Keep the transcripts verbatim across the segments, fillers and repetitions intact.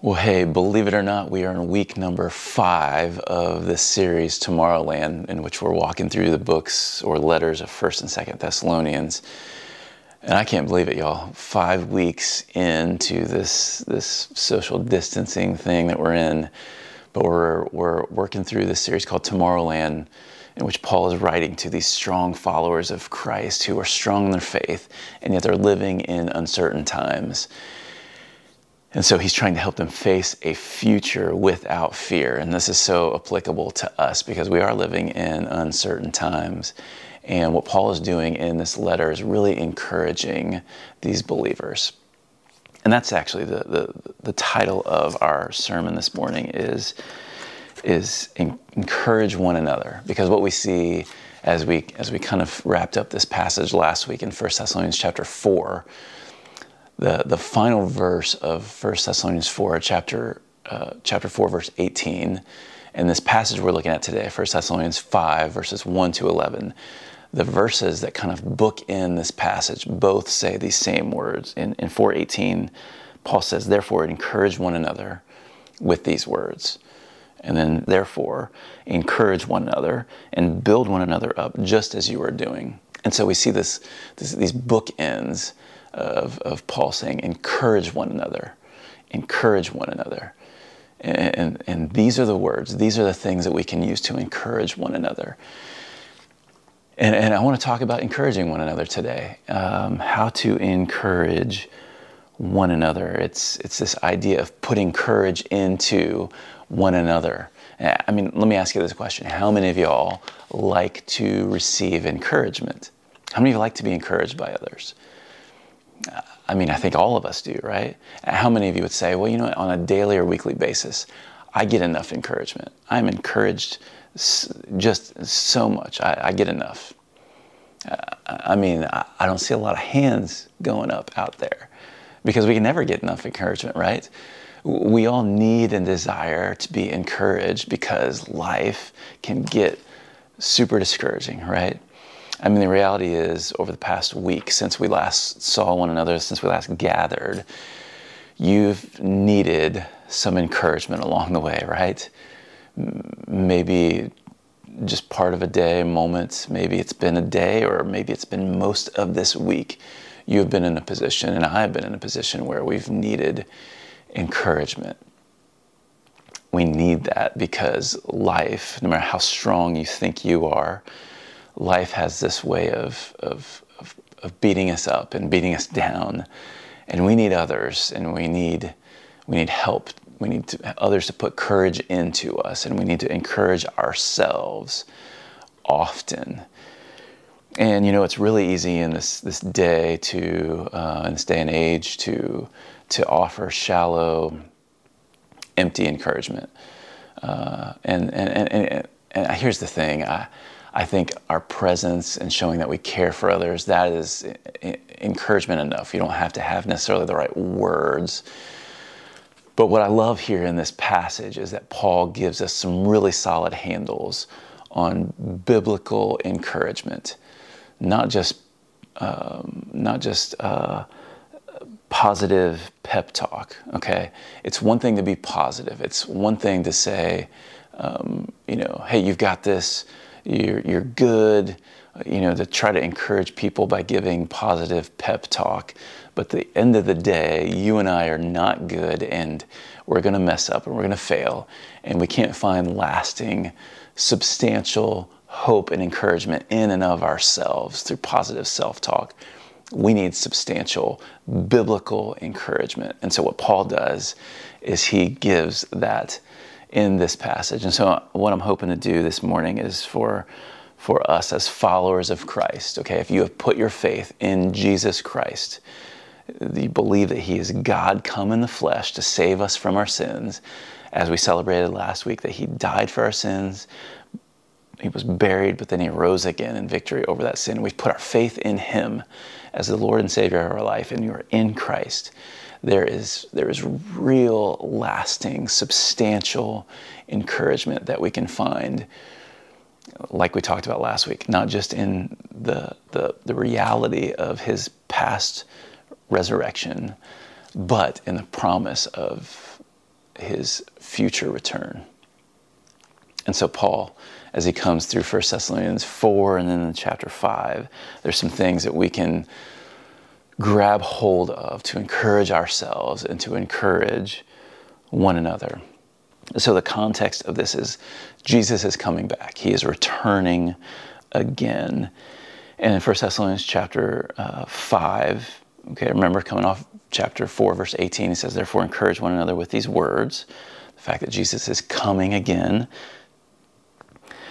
Well, hey, believe it or not, we are in week number five of this series, Tomorrowland, in which we're walking through the books or letters of First and Second Thessalonians. And I can't believe it, y'all. Five weeks into this this social distancing thing that we're in, but we're, we're working through this series called Tomorrowland, in which Paul is writing to these strong followers of Christ who are strong in their faith, and yet they're living in uncertain times. And so he's trying to help them face a future without fear. And this is so applicable to us because we are living in uncertain times. And what Paul is doing in this letter is really encouraging these believers. And that's actually the, the, the title of our sermon this morning is, is encourage one another. Because what we see as we, as we kind of wrapped up this passage last week in First Thessalonians chapter four, The, the final verse of First Thessalonians four, chapter, uh, chapter four, verse eighteen, and this passage we're looking at today, First Thessalonians five, verses one to eleven, the verses that kind of bookend this passage both say these same words. In, in four eighteen, Paul says, therefore, encourage one another with these words. And then, therefore, encourage one another and build one another up just as you are doing. And so we see this, this these bookends Of, of Paul saying, encourage one another, encourage one another. And, and, and these are the words, these are the things that we can use to encourage one another. And, and I want to talk about encouraging one another today, um, how to encourage one another. It's, it's this idea of putting courage into one another. I mean, let me ask you this question. How many of y'all like to receive encouragement? How many of you like to be encouraged by others? I mean, I think all of us do, right? How many of you would say, well, you know, on a daily or weekly basis, I get enough encouragement. I'm encouraged just so much. I, I get enough. Uh, I mean, I, I don't see a lot of hands going up out there because we can never get enough encouragement, right? We all need and desire to be encouraged because life can get super discouraging, right? I mean, the reality is, over the past week, since we last saw one another, since we last gathered, you've needed some encouragement along the way, right? Maybe just part of a day, moment, maybe it's been a day, or maybe it's been most of this week. You've been in a position, and I've been in a position where we've needed encouragement. We need that because life, no matter how strong you think you are, life has this way of, of, of, of beating us up and beating us down, and we need others, and we need, we need help. We need to, others to put courage into us, and we need to encourage ourselves often. And you know, it's really easy in this, this day to, uh, in this day and age to, to offer shallow, empty encouragement. Uh, and, and, and, and, and here's the thing. I, I think our presence and showing that we care for others, that is encouragement enough. You don't have to have necessarily the right words. But what I love here in this passage is that Paul gives us some really solid handles on biblical encouragement, not just um, not just uh, positive pep talk. Okay, it's one thing to be positive. It's one thing to say, um, you know, hey, you've got this. You're, you're good, you know, to try to encourage people by giving positive pep talk. But at the end of the day, you and I are not good, and we're going to mess up, and we're going to fail, and we can't find lasting, substantial hope and encouragement in and of ourselves through positive self-talk. We need substantial biblical encouragement. And so what Paul does is he gives that in this passage. And so what I'm hoping to do this morning is for for us as followers of Christ, okay, if you have put your faith in Jesus Christ, you believe that he is God come in the flesh to save us from our sins, as we celebrated last week, that he died for our sins, he was buried, but then he rose again in victory over that sin. We've put our faith in him as the Lord and Savior of our life, and you are in Christ. There is, there is real, lasting, substantial encouragement that we can find, like we talked about last week, not just in the, the, the reality of his past resurrection, but in the promise of his future return. And so Paul, as he comes through First Thessalonians four and then in chapter five, there's some things that we can grab hold of to encourage ourselves and to encourage one another. So the context of this is Jesus is coming back. He is returning again. And in First Thessalonians chapter uh, five, okay, remember coming off chapter four, verse eighteen, he says, therefore encourage one another with these words. The fact that Jesus is coming again.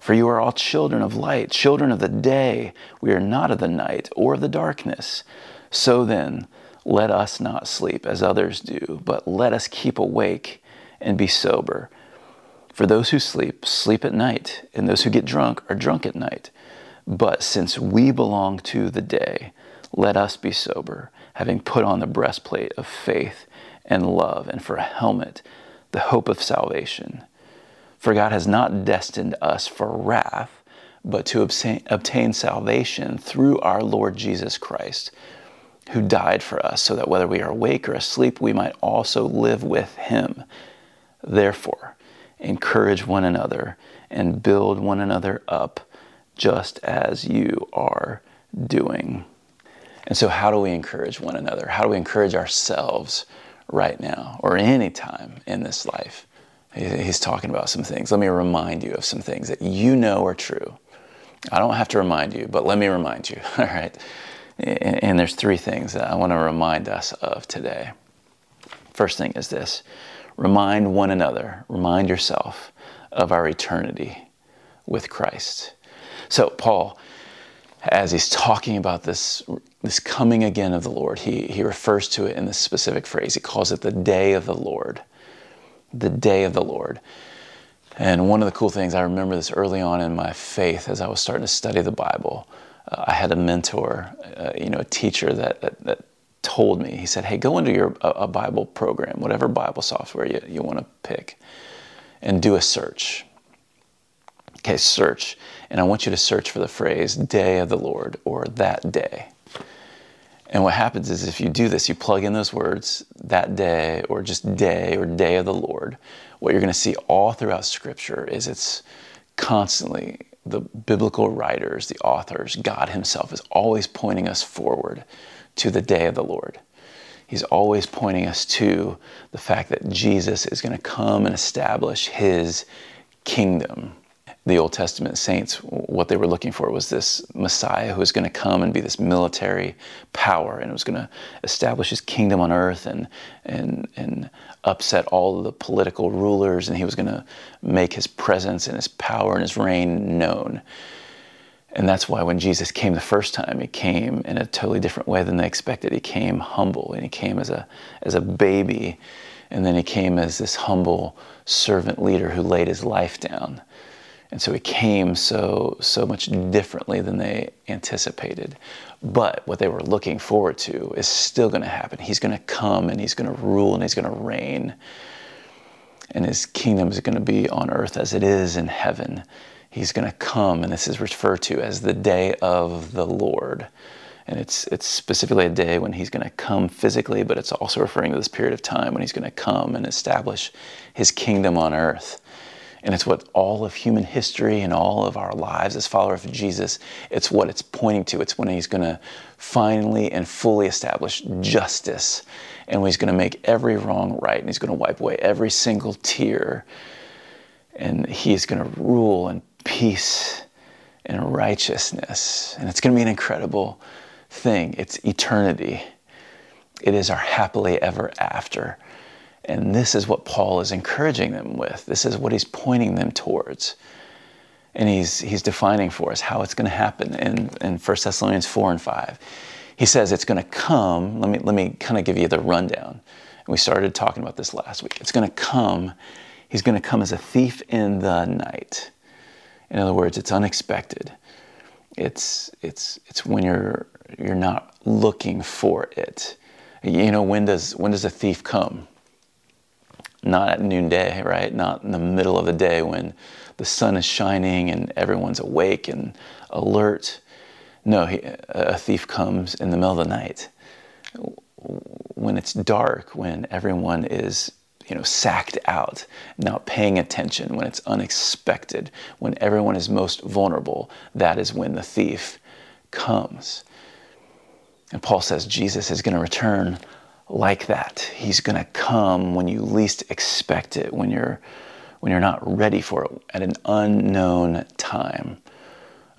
For you are all children of light, children of the day. We are not of the night or of the darkness. So then, let us not sleep as others do, but let us keep awake and be sober. For those who sleep, sleep at night, and those who get drunk are drunk at night. But since we belong to the day, let us be sober, having put on the breastplate of faith and love, and for a helmet, the hope of salvation. For God has not destined us for wrath, but to obtain, obtain salvation through our Lord Jesus Christ, who died for us, so that whether we are awake or asleep, we might also live with him. Therefore, encourage one another and build one another up, just as you are doing. And so how do we encourage one another? How do we encourage ourselves right now, or any time in this life? He's talking about some things. Let me remind you of some things that you know are true. I don't have to remind you, but let me remind you, all right? And there's three things that I want to remind us of today. First thing is this. Remind one another, remind yourself of our eternity with Christ. So Paul, as he's talking about this, this coming again of the Lord, he, he refers to it in this specific phrase. He calls it the day of the Lord. The day of the Lord. And one of the cool things, I remember this early on in my faith as I was starting to study the Bible. Uh, I had a mentor, uh, you know, a teacher that, that, that told me, he said, hey, go into your a, a Bible program, whatever Bible software you, you want to pick, and do a search. Okay, search. And I want you to search for the phrase, day of the Lord, or that day. And what happens is if you do this, you plug in those words, that day, or just day, or day of the Lord, what you're going to see all throughout Scripture is it's constantly the biblical writers, the authors, God himself is always pointing us forward to the day of the Lord. He's always pointing us to the fact that Jesus is going to come and establish his kingdom. The Old Testament saints, what they were looking for was this Messiah who was going to come and be this military power, and it was going to establish his kingdom on earth and and and upset all of the political rulers, and he was going to make his presence and his power and his reign known. And that's why when Jesus came the first time, he came in a totally different way than they expected. He came humble, and he came as a as a baby, and then he came as this humble servant leader who laid his life down. And so he came so, so much differently than they anticipated. But what they were looking forward to is still going to happen. He's going to come, and he's going to rule, and he's going to reign. And his kingdom is going to be on earth as it is in heaven. He's going to come, and this is referred to as the day of the Lord. And it's, it's specifically a day when he's going to come physically, but it's also referring to this period of time when he's going to come and establish his kingdom on earth. And it's what all of human history and all of our lives as followers of Jesus, it's what it's pointing to. It's when he's going to finally and fully establish justice, and when he's going to make every wrong right, and he's going to wipe away every single tear, and he's going to rule in peace and righteousness. And it's going to be an incredible thing. It's eternity. It is our happily ever after. And this is what Paul is encouraging them with. This is what he's pointing them towards. And he's, he's defining for us how it's going to happen in, in First Thessalonians four and five. He says it's going to come. Let me, let me kind of give you the rundown. And we started talking about this last week. It's going to come. He He's going to come as a thief in the night. In other words, it's unexpected. It's it's it's when you're you're not looking for it. You know, when does when does a thief come? Not at noonday, right? Not in the middle of the day when the sun is shining and everyone's awake and alert. No, he, a thief comes in the middle of the night, when it's dark, when everyone is, you know, sacked out, not paying attention, when it's unexpected, when everyone is most vulnerable. That is when the thief comes. And Paul says Jesus is going to return like that. He's going to come when you least expect it, when you're when you're not ready for it, at an unknown time.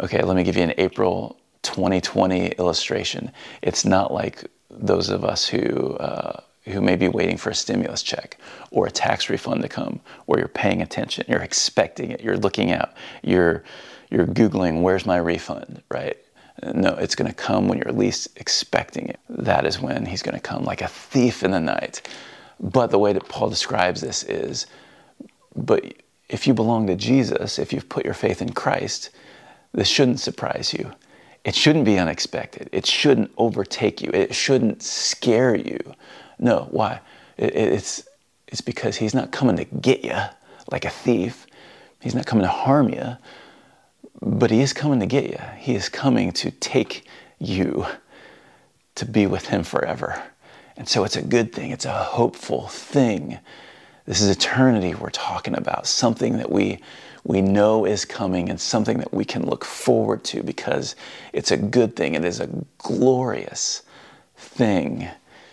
Okay, let me give you an April twenty twenty illustration. It's not like those of us who uh, who may be waiting for a stimulus check or a tax refund to come, where you're paying attention, you're expecting it, you're looking out, you're you're Googling, where's my refund, right? No, it's going to come when you're least expecting it. That is when he's going to come like a thief in the night. But the way that Paul describes this is, but if you belong to Jesus, if you've put your faith in Christ, this shouldn't surprise you. It shouldn't be unexpected. It shouldn't overtake you. It shouldn't scare you. No, why? It's, it's because he's not coming to get you like a thief. He's not coming to harm you. But he is coming to get you. He is coming to take you to be with him forever. And so it's a good thing. It's a hopeful thing. This is eternity we're talking about, something that we, we know is coming and something that we can look forward to because it's a good thing. It is a glorious thing.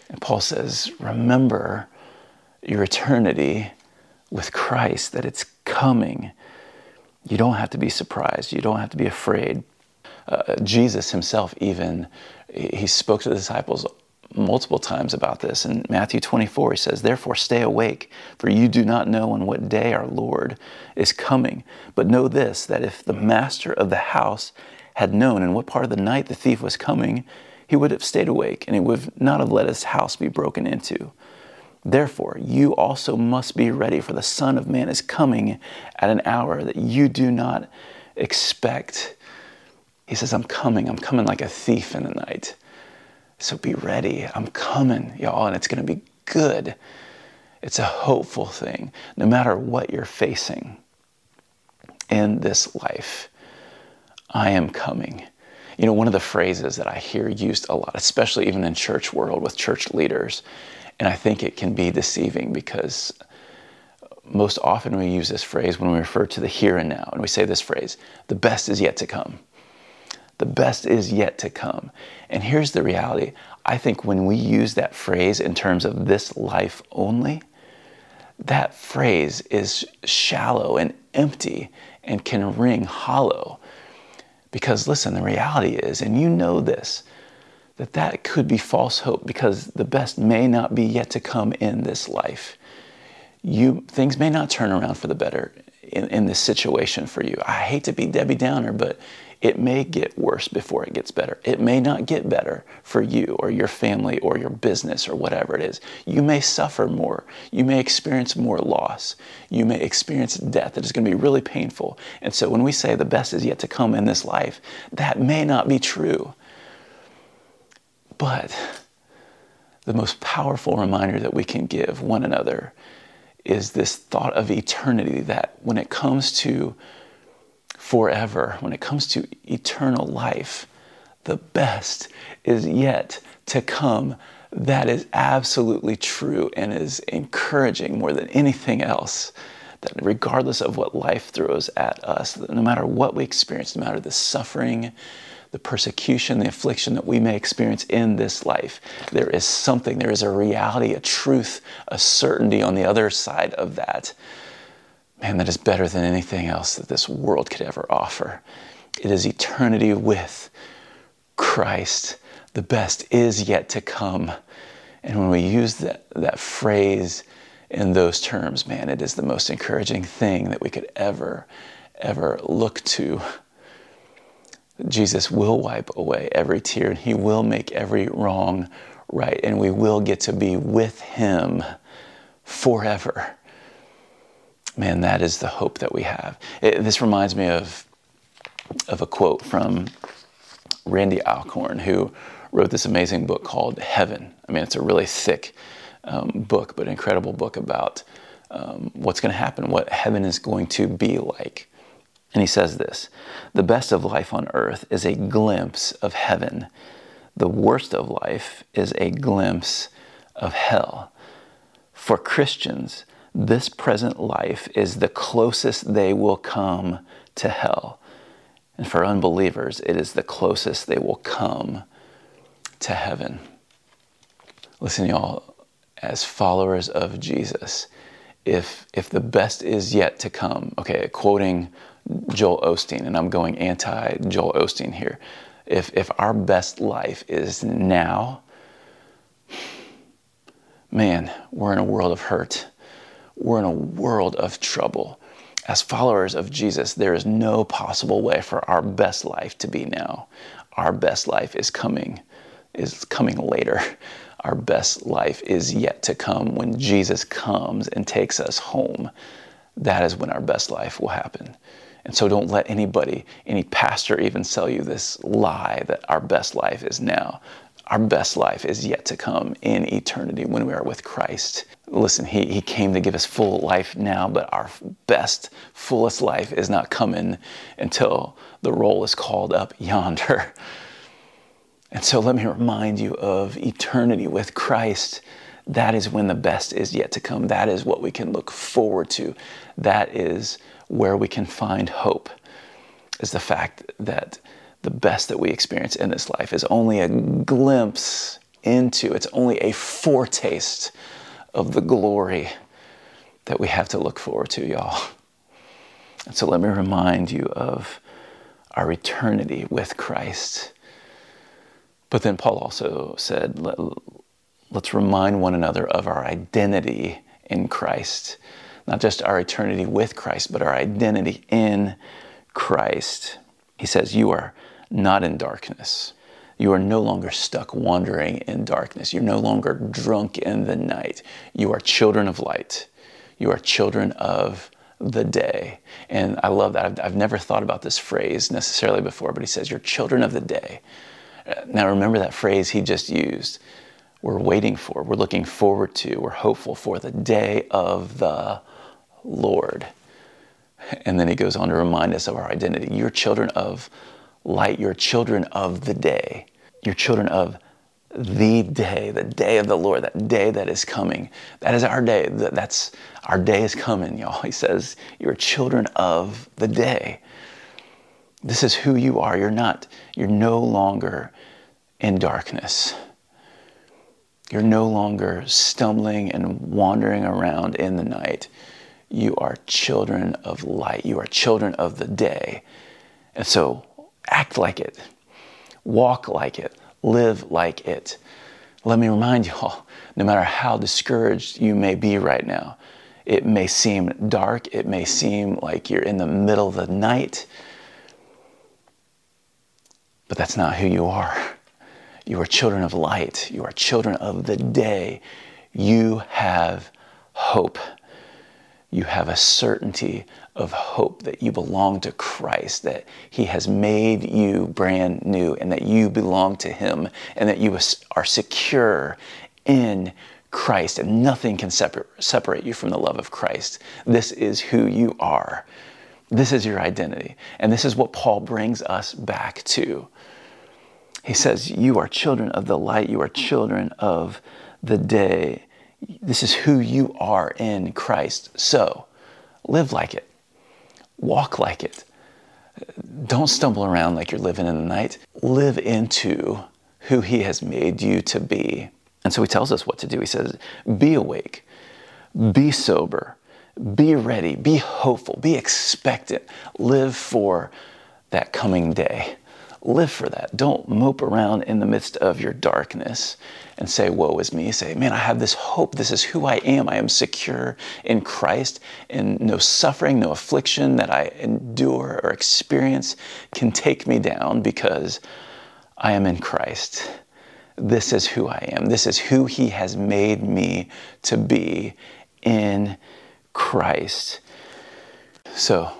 And Paul says, remember your eternity with Christ, that it's coming. You don't have to be surprised. You don't have to be afraid. Uh, Jesus himself even, he spoke to the disciples multiple times about this. In Matthew twenty-four, he says, "Therefore stay awake, for you do not know on what day our Lord is coming. But know this, that if the master of the house had known in what part of the night the thief was coming, he would have stayed awake, and he would not have let his house be broken into. Therefore, you also must be ready, for the Son of Man is coming at an hour that you do not expect." He says, I'm coming. I'm coming like a thief in the night. So be ready. I'm coming, y'all, and it's going to be good. It's a hopeful thing. No matter what you're facing in this life, I am coming. You know, one of the phrases that I hear used a lot, especially even in church world with church leaders, and I think it can be deceiving, because most often we use this phrase when we refer to the here and now. And we say this phrase, the best is yet to come. The best is yet to come. And here's the reality. I think when we use that phrase in terms of this life only, that phrase is shallow and empty and can ring hollow. Because listen, the reality is, and you know this, that that could be false hope, because the best may not be yet to come in this life. You, things may not turn around for the better in, in this situation for you. I hate to be Debbie Downer, but it may get worse before it gets better. It may not get better for you or your family or your business or whatever it is. You may suffer more. You may experience more loss. You may experience death that is going to be really painful. And so when we say the best is yet to come in this life, that may not be true. But the most powerful reminder that we can give one another is this thought of eternity, that when it comes to forever, when it comes to eternal life, the best is yet to come. That is absolutely true and is encouraging more than anything else, that regardless of what life throws at us, no matter what we experience, no matter the suffering, the persecution, the affliction that we may experience in this life, there is something, there is a reality, a truth, a certainty on the other side of that. Man, that is better than anything else that this world could ever offer. It is eternity with Christ. The best is yet to come. And when we use that, that phrase in those terms, man, it is the most encouraging thing that we could ever, ever look to. Jesus will wipe away every tear, and he will make every wrong right, and we will get to be with him forever. man, that is the hope that we have. It, this reminds me of, of a quote from Randy Alcorn, who wrote this amazing book called Heaven. I mean, it's a really thick um, book, but an incredible book about um, what's going to happen, what heaven is going to be like. And he says this: the best of life on earth is a glimpse of heaven. The worst of life is a glimpse of hell. For Christians, this present life is the closest they will come to hell. And for unbelievers, it is the closest they will come to heaven. Listen, y'all, as followers of Jesus, if, if the best is yet to come, okay, quoting Joel Osteen, and I'm going anti-Joel Osteen here, if, if our best life is now, man, we're in a world of hurt. We're in a world of trouble. As followers of Jesus, there is no possible way for our best life to be now. Our best life is coming, is coming later. Our best life is yet to come. When Jesus comes and takes us home, that is when our best life will happen. And so don't let anybody, any pastor even sell you this lie that our best life is now. Our best life is yet to come in eternity when we are with Christ. Listen, he, he came to give us full life now, but our best, fullest life is not coming until the roll is called up yonder. And so let me remind you of eternity with Christ. That is when the best is yet to come. That is what we can look forward to. That is where we can find hope, is the fact that the best that we experience in this life is only a glimpse into, it's only a foretaste of the glory that we have to look forward to, y'all. And so let me remind you of our eternity with Christ. But then Paul also said, let's remind one another of our identity in Christ. Not just our eternity with Christ, but our identity in Christ. He says, you are not in darkness. You are no longer stuck wandering in darkness. You're no longer drunk in the night. You are children of light. You are children of the day. And I love that. I've, I've never thought about this phrase necessarily before, but he says, you're children of the day. Now remember that phrase he just used. We're waiting for, we're looking forward to, we're hopeful for the day of the Lord. And then he goes on to remind us of our identity. You're children of light. You're children of the day. You're children of the day, the day of the Lord, that day that is coming. That is our day. That's our day is coming, y'all. He says, you're children of the day. This is who you are. You're not, you're no longer in darkness. You're no longer stumbling and wandering around in the night. You are children of light. You are children of the day. And so act like it, walk like it, live like it. Let me remind you all, no matter how discouraged you may be right now, it may seem dark, it may seem like you're in the middle of the night, but that's not who you are. You are children of light. You are children of the day. You have hope. You have a certainty of hope that you belong to Christ, that he has made you brand new, and that you belong to him, and that you are secure in Christ, and nothing can separate, separate you from the love of Christ. This is who you are. This is your identity. And this is what Paul brings us back to. He says, you are children of the light. You are children of the day. This is who you are in Christ. So live like it, walk like it. Don't stumble around like you're living in the night. Live into who he has made you to be. And so he tells us what to do. He says, be awake, be sober, be ready, be hopeful, be expectant, live for that coming day. Live for that. Don't mope around in the midst of your darkness and say, woe is me. Say, man, I have this hope. This is who I am. I am secure in Christ, and no suffering, no affliction that I endure or experience can take me down because I am in Christ. This is who I am. This is who he has made me to be in Christ. So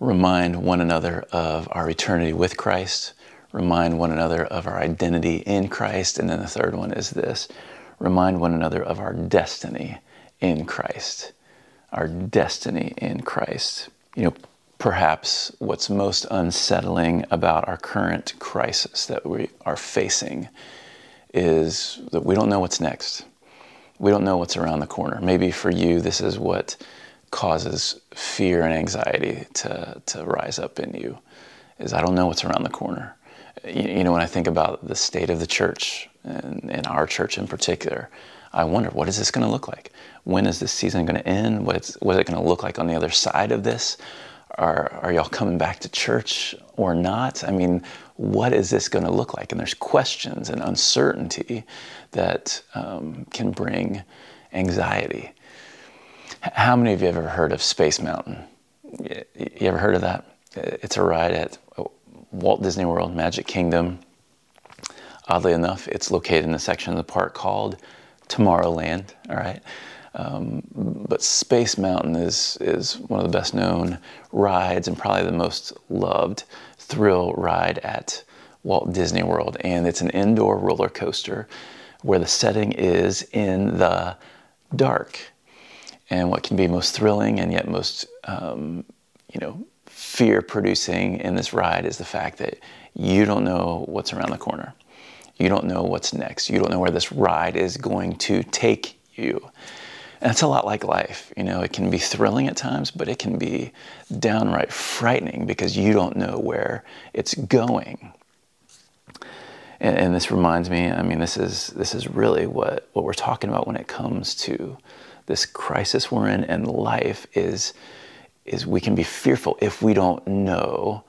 remind one another of our eternity with Christ. Remind one another of our identity in Christ. And then the third one is this. Remind one another of our destiny in Christ. Our destiny in Christ. You know, perhaps what's most unsettling about our current crisis that we are facing is that we don't know what's next. We don't know what's around the corner. Maybe for you, this is what causes fear and anxiety to, to rise up in you, is I don't know what's around the corner. You, you know, when I think about the state of the church, and, and our church in particular, I wonder, what is this going to look like? When is this season going to end? What's, what is it going to look like on the other side of this? Are, are y'all coming back to church or not? I mean, what is this going to look like? And there's questions and uncertainty that um, can bring anxiety. How many of you have ever heard of Space Mountain? You ever heard of that? It's a ride at Walt Disney World, Magic Kingdom. Oddly enough, it's located in a section of the park called Tomorrowland, all right? Um, but Space Mountain is, is one of the best known rides and probably the most loved thrill ride at Walt Disney World. And it's an indoor roller coaster where the setting is in the dark. And what can be most thrilling and yet most, um, you know, fear-producing in this ride is the fact that you don't know what's around the corner. You don't know what's next. You don't know where this ride is going to take you. And it's a lot like life. You know, it can be thrilling at times, but it can be downright frightening because you don't know where it's going. And, and this reminds me, I mean, this is, this is really what, what we're talking about when it comes to this crisis we're in and life is, is we can be fearful if we don't know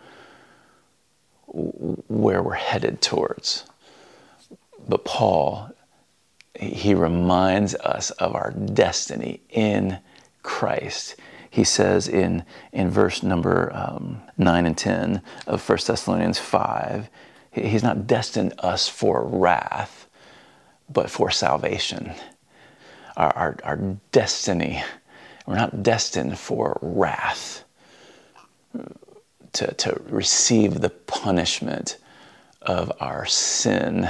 where we're headed towards. But Paul, he reminds us of our destiny in Christ. He says in, in verse number um, nine and ten of First Thessalonians five, he's not destined us for wrath, but for salvation. Our, our, our destiny, we're not destined for wrath, to, to receive the punishment of our sin.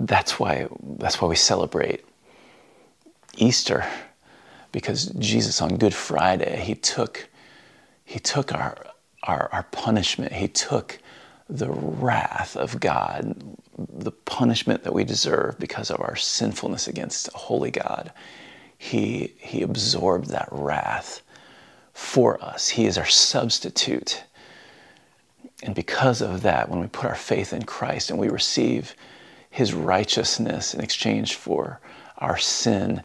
That's why, that's why we celebrate Easter, because Jesus on Good Friday, he took, he took our, our, our punishment. He took the wrath of God, the punishment that we deserve because of our sinfulness against holy God. He, he absorbed that wrath for us. He is our substitute. And because of that, when we put our faith in Christ and we receive His righteousness in exchange for our sin,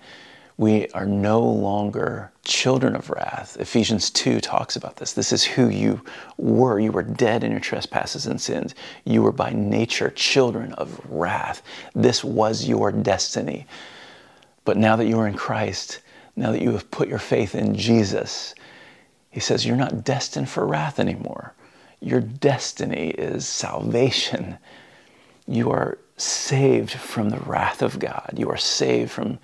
we are no longer children of wrath. Ephesians two talks about this. This is who you were. You were dead in your trespasses and sins. You were by nature children of wrath. This was your destiny. But now that you are in Christ, now that you have put your faith in Jesus, he says you're not destined for wrath anymore. Your destiny is salvation. You are saved from the wrath of God. You are saved from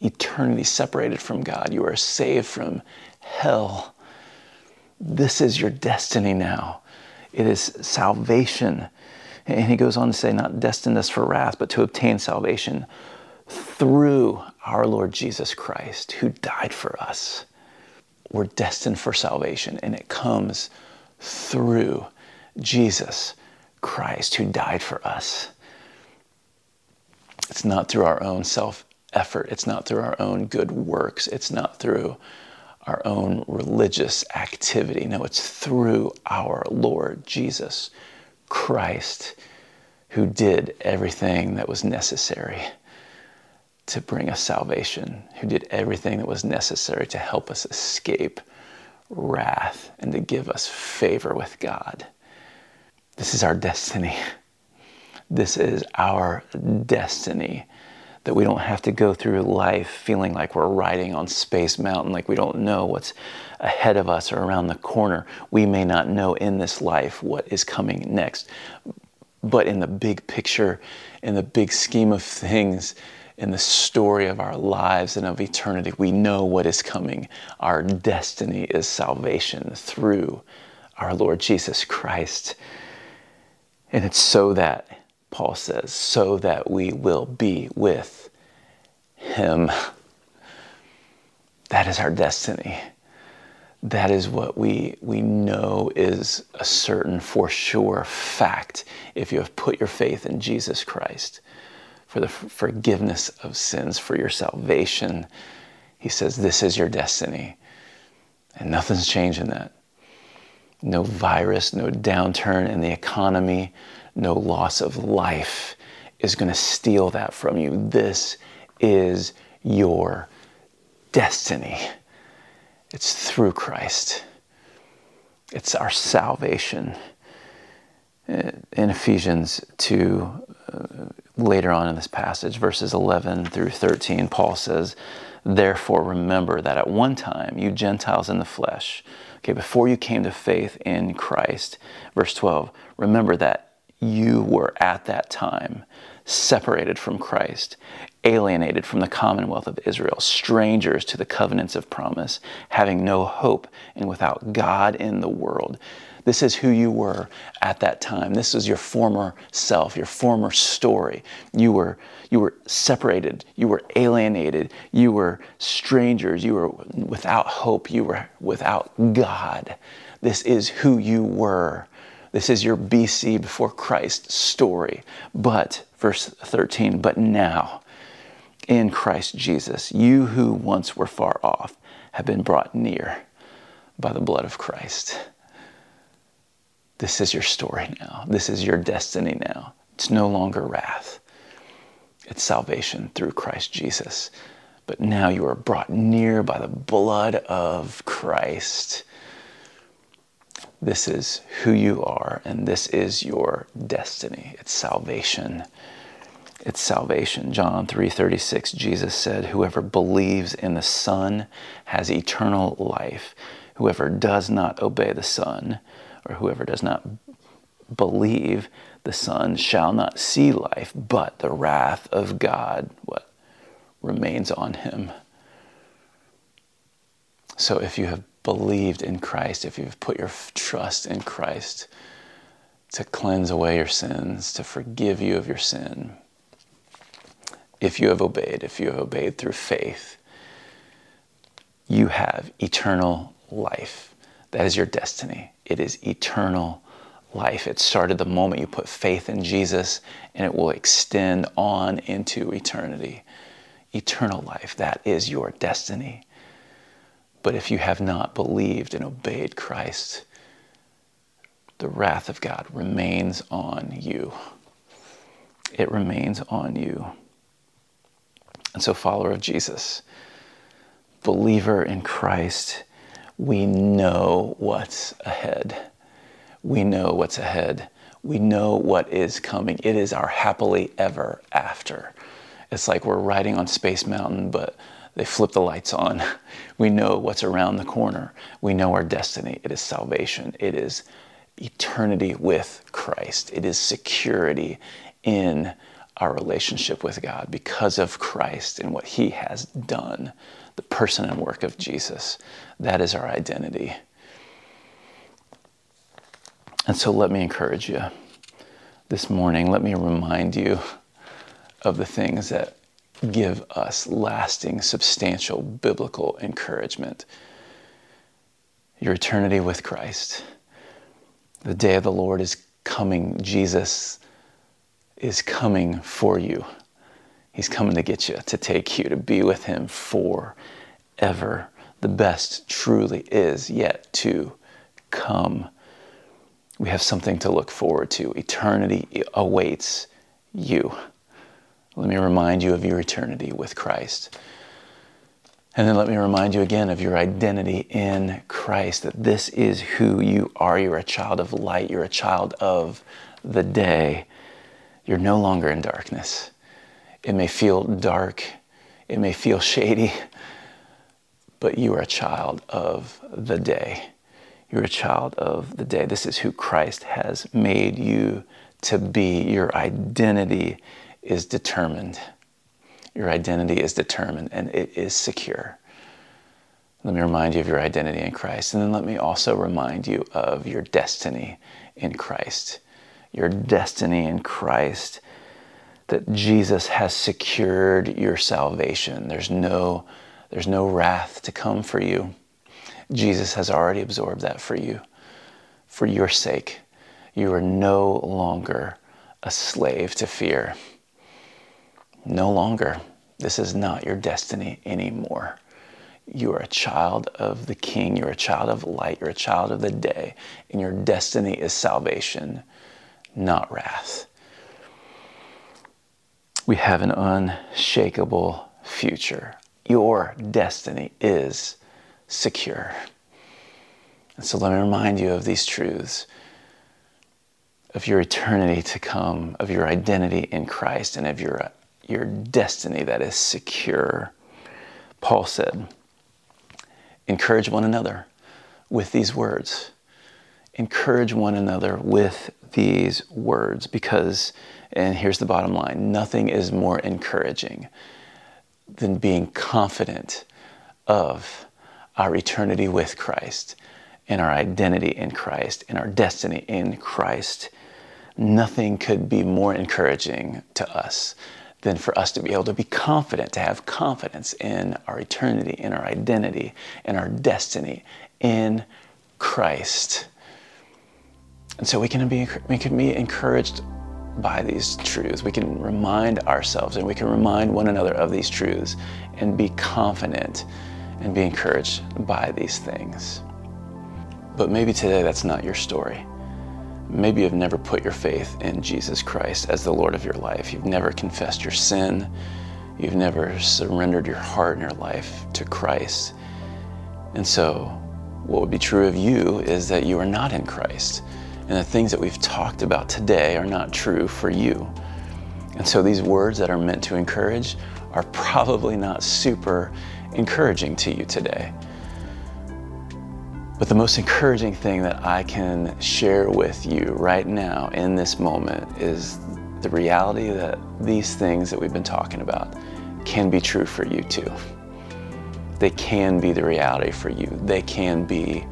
eternity, separated from God. You are saved from hell. This is your destiny now. It is salvation. And he goes on to say, not destined us for wrath, but to obtain salvation through our Lord Jesus Christ, who died for us. We're destined for salvation, and it comes through Jesus Christ, who died for us. It's not through our own self-effort. It's not through our own good works. It's not through our own religious activity. No, it's through our Lord Jesus Christ, who did everything that was necessary to bring us salvation, who did everything that was necessary to help us escape wrath and to give us favor with God. This is our destiny. This is our destiny, that we don't have to go through life feeling like we're riding on Space Mountain, like we don't know what's ahead of us or around the corner. We may not know in this life what is coming next, but in the big picture, in the big scheme of things, in the story of our lives and of eternity. We know what is coming. Our destiny is salvation through our Lord Jesus Christ. And it's so that, Paul says, so that we will be with Him. That is our destiny. That is what we, we know is a certain, for sure fact if you have put your faith in Jesus Christ for the forgiveness of sins, for your salvation. He says, this is your destiny. And nothing's changing that. No virus, no downturn in the economy, no loss of life is going to steal that from you. This is your destiny. It's through Christ. It's our salvation. In Ephesians two, uh, later on in this passage, verses eleven through thirteen, Paul says, therefore remember that at one time you Gentiles in the flesh, okay, before you came to faith in Christ, verse twelve, remember that you were at that time separated from Christ, alienated from the commonwealth of Israel, strangers to the covenants of promise, having no hope and without God in the world. This is who you were at that time. This is your former self, your former story. You were, you were separated. You were alienated. You were strangers. You were without hope. You were without God. This is who you were. This is your B C before Christ story. But, verse thirteen, but now, in Christ Jesus, you who once were far off have been brought near by the blood of Christ. This is your story now. This is your destiny now. It's no longer wrath. It's salvation through Christ Jesus. But now you are brought near by the blood of Christ. This is who you are, and this is your destiny. It's salvation. It's salvation. John three thirty-six, Jesus said, whoever believes in the Son has eternal life. Whoever does not obey the Son, or whoever does not believe the Son, shall not see life, but the wrath of God, what, remains on him. So if you have believed in Christ, if you've put your trust in Christ to cleanse away your sins, to forgive you of your sin, if you have obeyed, if you have obeyed through faith, you have eternal life. That is your destiny. It is eternal life. It started the moment you put faith in Jesus, and it will extend on into eternity. Eternal life, that is your destiny. But if you have not believed and obeyed Christ, the wrath of God remains on you. It remains on you. And so, follower of Jesus, believer in Christ, we know what's ahead. We know what's ahead. We know what is coming. It is our happily ever after. It's like we're riding on Space Mountain, but they flip the lights on. We know what's around the corner. We know our destiny. It is salvation. It is eternity with Christ. It is security in our relationship with God because of Christ and what He has done, the person and work of Jesus. That is our identity. And so let me encourage you this morning. Let me remind you of the things that give us lasting, substantial, biblical encouragement. Your eternity with Christ. The day of the Lord is coming. Jesus is coming for you. He's coming to get you, to take you, to be with Him forever. The best truly is yet to come. We have something to look forward to. Eternity awaits you. Let me remind you of your eternity with Christ. And then let me remind you again of your identity in Christ, that this is who you are. You're a child of light. You're a child of the day. You're no longer in darkness. It may feel dark. It may feel shady. But you are a child of the day. You're a child of the day. This is who Christ has made you to be. Your identity is determined. Your identity is determined and it is secure. Let me remind you of your identity in Christ. And then let me also remind you of your destiny in Christ. Your destiny in Christ, that Jesus has secured your salvation. There's no, there's no wrath to come for you. Jesus has already absorbed that for you. For your sake, you are no longer a slave to fear. No longer. This is not your destiny anymore. You are a child of the King. You're a child of light. You're a child of the day. And your destiny is salvation, not wrath. We have an unshakable future. Your destiny is secure. And so let me remind you of these truths, of your eternity to come, of your identity in Christ, and of your, your destiny that is secure. Paul said, encourage one another with these words. Encourage one another with these words, because, and here's the bottom line, nothing is more encouraging than being confident of our eternity with Christ and our identity in Christ and our destiny in Christ. Nothing could be more encouraging to us than for us to be able to be confident, to have confidence in our eternity, in our identity, in our destiny in Christ. And so we can be, we can be encouraged by these truths. We can remind ourselves and we can remind one another of these truths and be confident and be encouraged by these things. But maybe today that's not your story. Maybe you've never put your faith in Jesus Christ as the Lord of your life. You've never confessed your sin. You've never surrendered your heart and your life to Christ. And so what would be true of you is that you are not in Christ. And the things that we've talked about today are not true for you. And so these words that are meant to encourage are probably not super encouraging to you today. But the most encouraging thing that I can share with you right now in this moment is the reality that these things that we've been talking about can be true for you too. They can be the reality for you. They can be,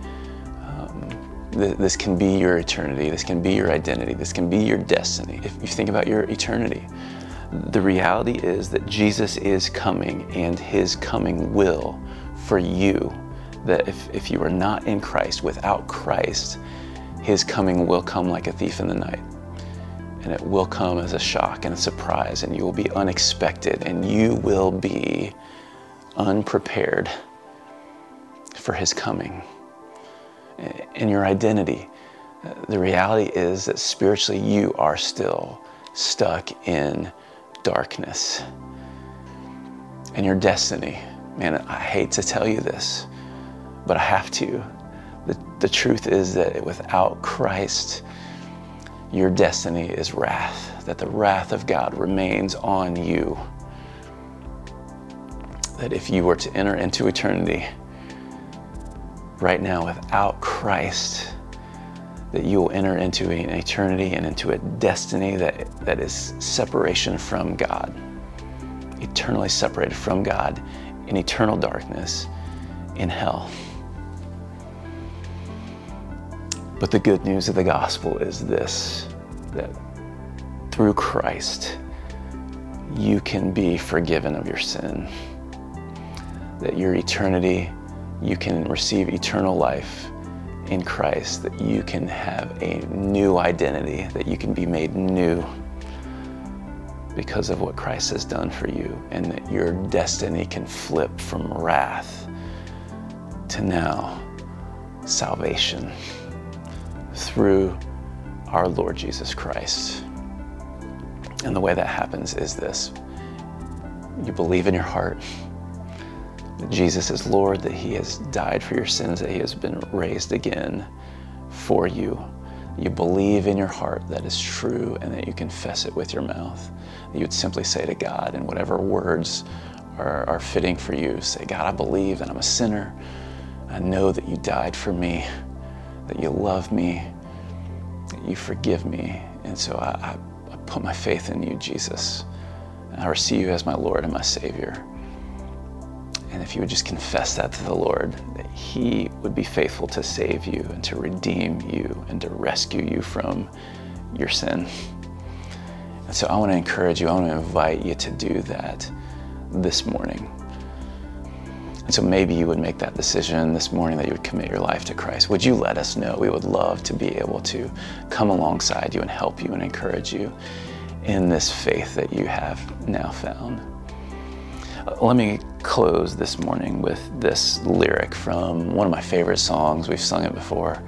um, th this can be your eternity. This can be your identity. This can be your destiny. If you think about your eternity, the reality is that Jesus is coming and his coming will for you. That if, if you are not in Christ, without Christ, his coming will come like a thief in the night. And it will come as a shock and a surprise, and you will be unexpected, and you will be unprepared for his coming. In your identity, the reality is that spiritually you are still stuck in darkness. And your destiny, man, I hate to tell you this, but I have to. The, the truth is that without Christ, your destiny is wrath, that the wrath of God remains on you. That if you were to enter into eternity right now without Christ, that you will enter into an eternity and into a destiny that, that is separation from God, eternally separated from God in eternal darkness in hell. But the good news of the gospel is this, that through Christ, you can be forgiven of your sin, that your eternity, you can receive eternal life in Christ, that you can have a new identity, that you can be made new because of what Christ has done for you, and that your destiny can flip from wrath to now salvation through our Lord Jesus Christ. And the way that happens is this: you believe in your heart that Jesus is Lord, that he has died for your sins, that he has been raised again for you. You believe in your heart that is true and that you confess it with your mouth. You would simply say to God, in whatever words are, are fitting for you, say, God, I believe that I'm a sinner. I know that you died for me, that you love me, that you forgive me. And so I, I put my faith in you, Jesus. and I receive you as my Lord and my Savior. And if you would just confess that to the Lord, that He would be faithful to save you and to redeem you and to rescue you from your sin. And so I want to encourage you, I want to invite you to do that this morning. And so maybe you would make that decision this morning, that you would commit your life to Christ. Would you let us know? We would love to be able to come alongside you and help you and encourage you in this faith that you have now found. Let me close this morning with this lyric from one of my favorite songs. We've sung it before.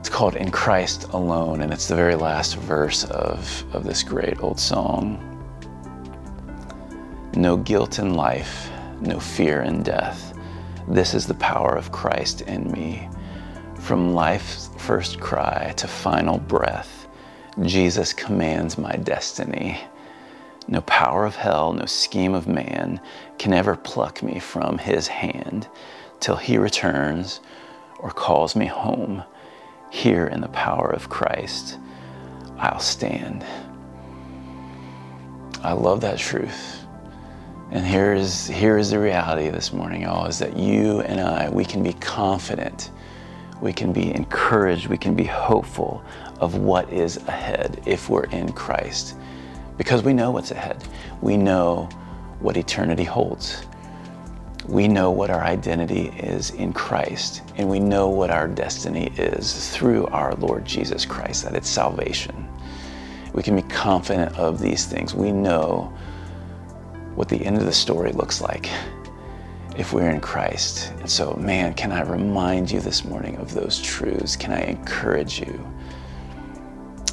It's called In Christ Alone, and it's the very last verse of, of this great old song. No guilt in life, no fear in death. This is the power of Christ in me. From life's first cry to final breath, Jesus commands my destiny. No power of hell, no scheme of man can ever pluck me from His hand till He returns or calls me home. Here in the power of Christ, I'll stand. I love that truth. And here is, here is the reality this morning, y'all, is that you and I, we can be confident, we can be encouraged, we can be hopeful of what is ahead if we're in Christ. Because we know what's ahead. We know what eternity holds. We know what our identity is in Christ, and we know what our destiny is through our Lord Jesus Christ, that it's salvation. We can be confident of these things. We know what the end of the story looks like if we're in Christ. And so, man, can I remind you this morning of those truths? Can I encourage you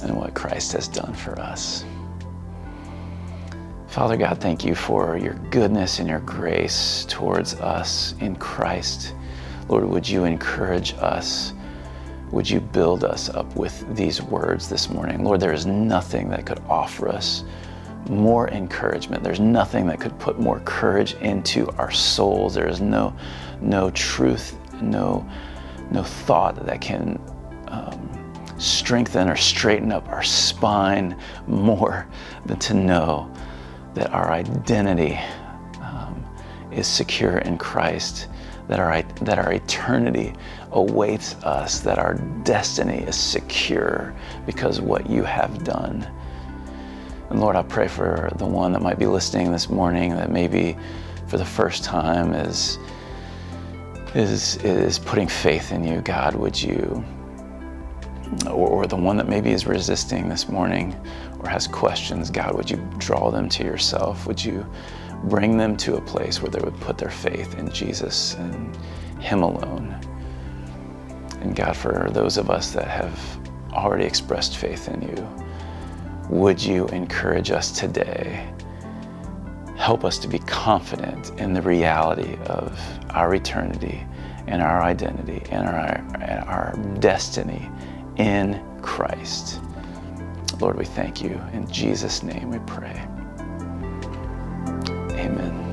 in what Christ has done for us? Father God, thank you for your goodness and your grace towards us in Christ. Lord, would you encourage us? Would you build us up with these words this morning? Lord, there is nothing that could offer us more encouragement. There's nothing that could put more courage into our souls. There is no, no truth, no, no thought that can um, strengthen or straighten up our spine more than to know that our identity um, is secure in Christ, that our, that our eternity awaits us, that our destiny is secure because of what you have done. And Lord, I pray for the one that might be listening this morning that maybe for the first time is, is, is putting faith in you. God, would you, or, or the one that maybe is resisting this morning or has questions, God, would you draw them to yourself? Would you bring them to a place where they would put their faith in Jesus and Him alone? And God, for those of us that have already expressed faith in you, would you encourage us today? Help us to be confident in the reality of our eternity and our identity and our, and our destiny in Christ. Lord, we thank you. In Jesus' name we pray. Amen.